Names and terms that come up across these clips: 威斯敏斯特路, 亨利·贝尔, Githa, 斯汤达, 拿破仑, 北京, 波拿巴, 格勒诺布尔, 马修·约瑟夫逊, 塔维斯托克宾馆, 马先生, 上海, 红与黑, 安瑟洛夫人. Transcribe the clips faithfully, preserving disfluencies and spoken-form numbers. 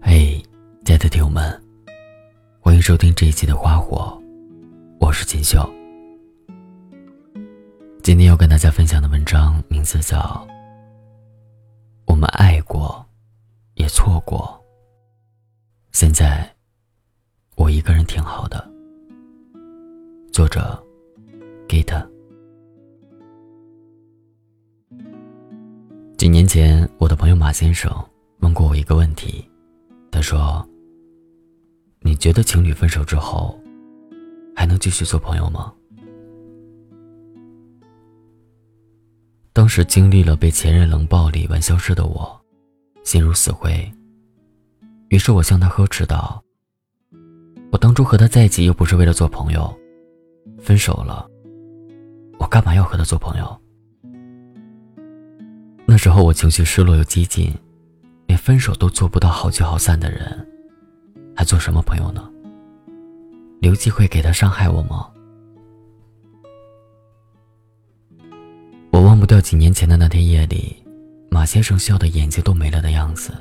嘿、hey, 亲爱的听友们，欢迎收听这一期的花火，我是锦绣。今天要跟大家分享的文章名字叫我们爱过也错过，现在我一个人挺好的，作者 Githa。 几年前，我的朋友马先生问过我一个问题，他说，你觉得情侣分手之后还能继续做朋友吗？当时经历了被前任冷暴力完消失的我心如死灰，于是我向他呵斥道，我当初和他在一起又不是为了做朋友，分手了我干嘛要和他做朋友？那时候我情绪失落又激进，连分手都做不到好聚好散的人还做什么朋友呢？留机会给他伤害我吗？我忘不掉几年前的那天夜里，马先生笑得眼睛都没了的样子，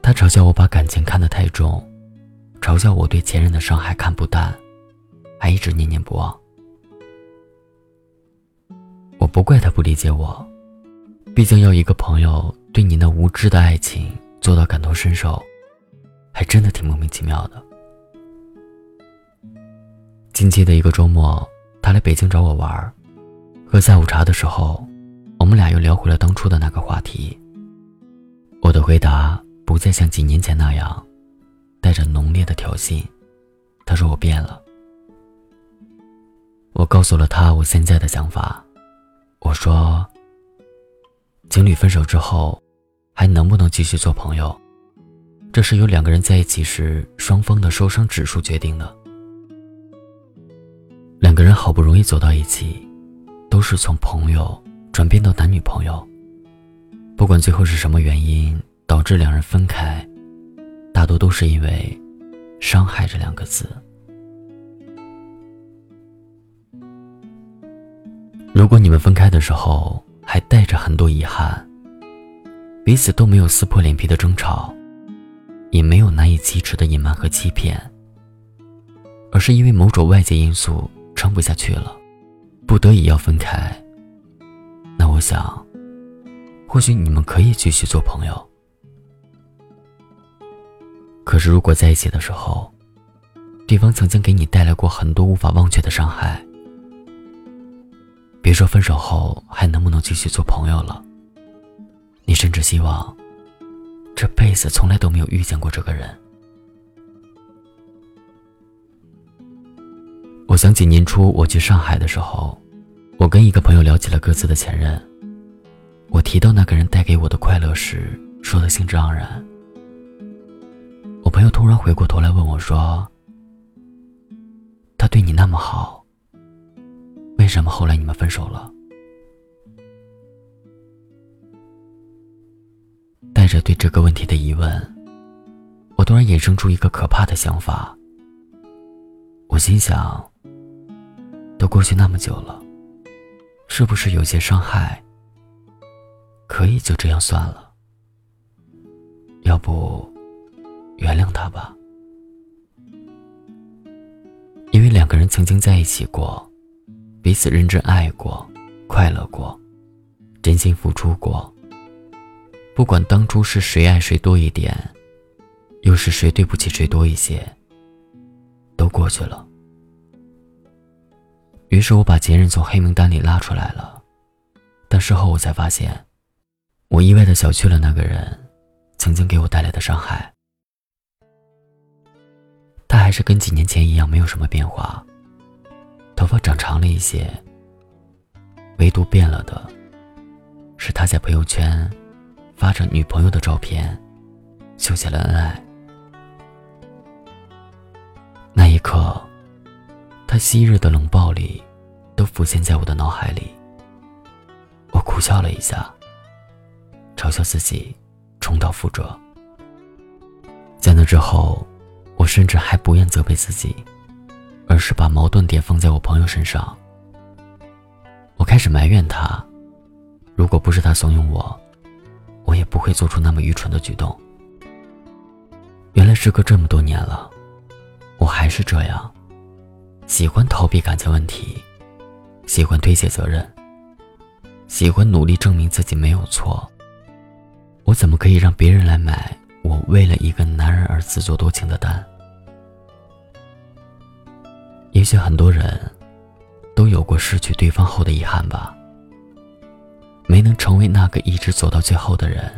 他嘲笑我把感情看得太重，嘲笑我对前任的伤害看不淡，还一直念念不忘。我不怪他不理解我，毕竟要一个朋友对你那无知的爱情做到感同身受，还真的挺莫名其妙的。近期的一个周末，他来北京找我玩，喝下午茶的时候，我们俩又聊回了当初的那个话题。我的回答不再像几年前那样带着浓烈的挑衅，他说我变了。我告诉了他我现在的想法，我说，情侣分手之后还能不能继续做朋友，这是由两个人在一起时双方的受伤指数决定的。两个人好不容易走到一起，都是从朋友转变到男女朋友，不管最后是什么原因导致两人分开，大多都是因为伤害这两个字。如果你们分开的时候还带着很多遗憾，彼此都没有撕破脸皮的争吵，也没有难以启齿的隐瞒和欺骗，而是因为某种外界因素撑不下去了，不得已要分开，那我想或许你们可以继续做朋友。可是如果在一起的时候，对方曾经给你带来过很多无法忘却的伤害，别说分手后还能不能继续做朋友了，你甚至希望这辈子从来都没有遇见过这个人。我想起年初我去上海的时候，我跟一个朋友聊起了各自的前任，我提到那个人带给我的快乐时说得兴致盎然，我朋友突然回过头来问我说，他对你那么好，为什么后来你们分手了？带着对这个问题的疑问，我突然衍生出一个可怕的想法。我心想，都过去那么久了，是不是有些伤害可以就这样算了？要不原谅他吧，因为两个人曾经在一起过，彼此认真爱过，快乐过，真心付出过，不管当初是谁爱谁多一点，又是谁对不起谁多一些，都过去了。于是我把前任从黑名单里拉出来了，但事后我才发现，我意外地小觑了那个人曾经给我带来的伤害，他还是跟几年前一样没有什么变化，头发长长了一些，唯独变了的是他在朋友圈发着女朋友的照片，秀起了恩爱。那一刻，他昔日的冷暴力都浮现在我的脑海里，我苦笑了一下，嘲笑自己重蹈覆辙。在那之后，我甚至还不愿责备自己，而是把矛盾点放在我朋友身上，我开始埋怨他，如果不是他怂恿我，我也不会做出那么愚蠢的举动。来时隔这么多年了，我还是这样，喜欢逃避感情问题，喜欢推卸责任，喜欢努力证明自己没有错。我怎么可以让别人来买我为了一个男人而自作多情的单？也许很多人都有过失去对方后的遗憾吧，没能成为那个一直走到最后的人，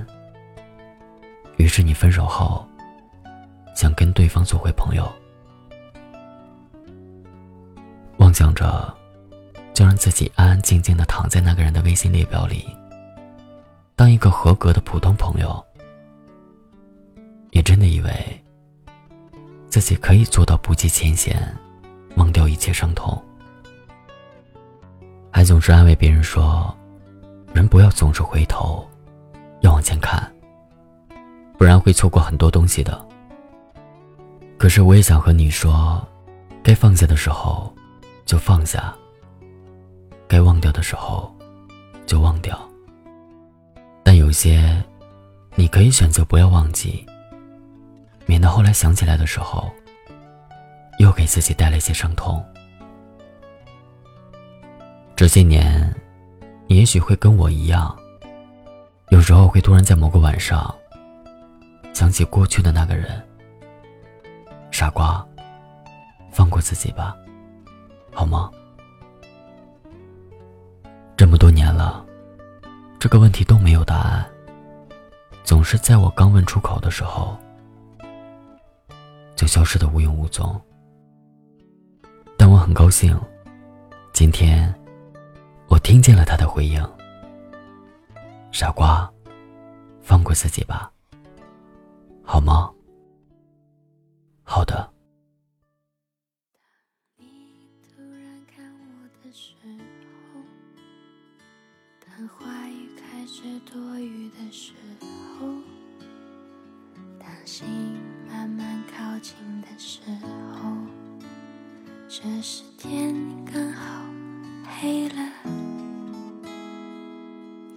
于是你分手后想跟对方做回朋友，妄想着就让自己安安静静地躺在那个人的微信列表里，当一个合格的普通朋友，也真的以为自己可以做到不计前嫌，忘掉一切伤痛，还总是安慰别人说，人不要总是回头，要往前看，不然会错过很多东西的。可是我也想和你说，该放下的时候就放下，该忘掉的时候就忘掉，但有些你可以选择不要忘记，免得后来想起来的时候又给自己带来些伤痛。这些年你也许会跟我一样，有时候会突然在某个晚上想起过去的那个人，傻瓜，放过自己吧，好吗？这么多年了，这个问题都没有答案，总是在我刚问出口的时候就消失得无影无踪。但我很高兴，今天我听见了他的回应，傻瓜，放过自己吧，好吗？好的。当你突然看我的时候，当话语开始多余的时候，当心慢慢靠近的时候，这时天刚好黑了。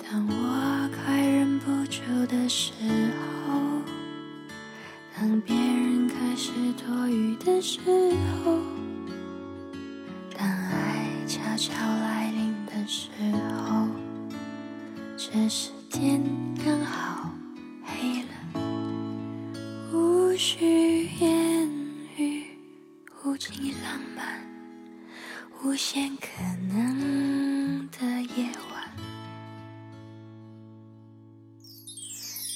当我快忍不住的时候，当别人开始多余的时候，当爱悄悄来临的时候，这时天刚好黑了。无需言语，无尽浪漫，无限可能的夜晚，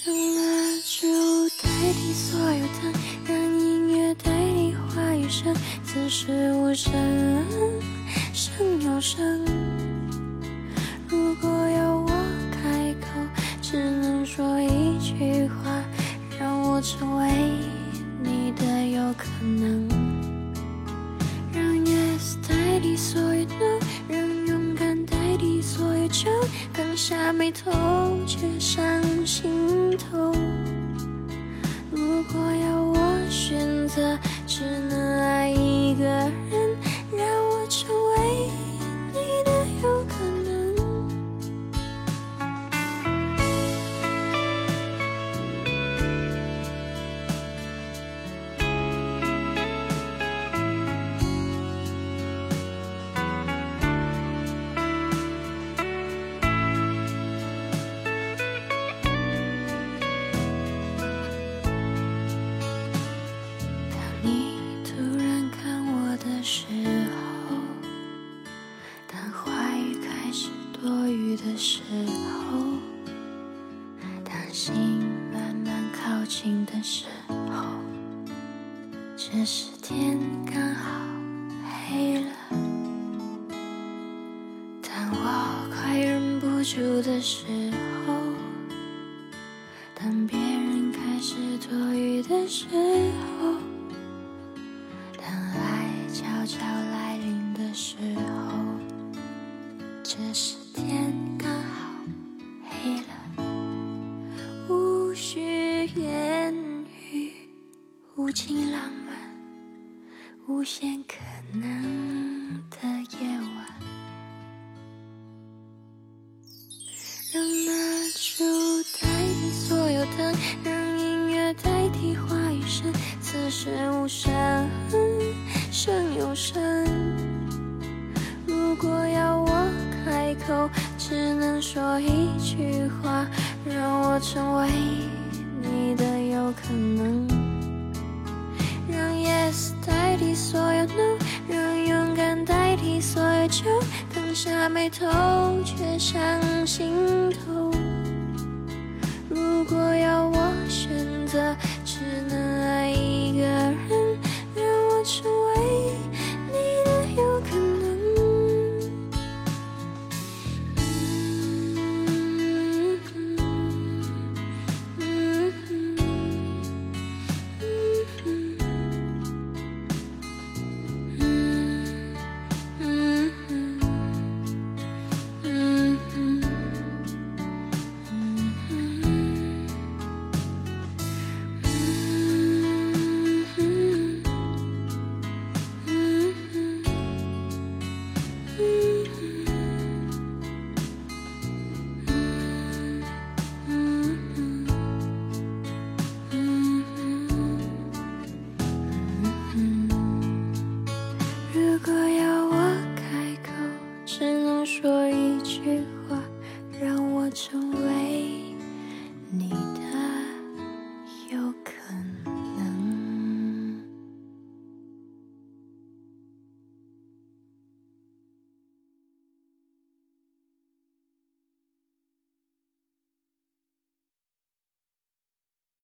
用蜡烛代替所有灯，让音乐代替话语声，此时无声胜有声。如果要我开口，只能说一句话，让我成为你的有可能。让 yes 代替所有 no， 让勇敢代替所有愁，放下眉头却上心头。如果要我选择，只能爱一个人，让我成为你的有可能。的时候，当心慢慢靠近的时候，这时天刚好黑了。当我快忍不住的时候，当别人开始多余的时候，当爱悄悄来临的时候，这时天刚好黑了。无需言语，无尽浪漫，无限可能的夜晚，让蜡烛代替所有灯，让音乐代替话语声，山，山有山。如果要我开口，只能说一句话，让我成为你的有可能，让 yes 代替所有 no， 让勇敢代替所有求，烫下眉头却上心头。如果要我选择，只能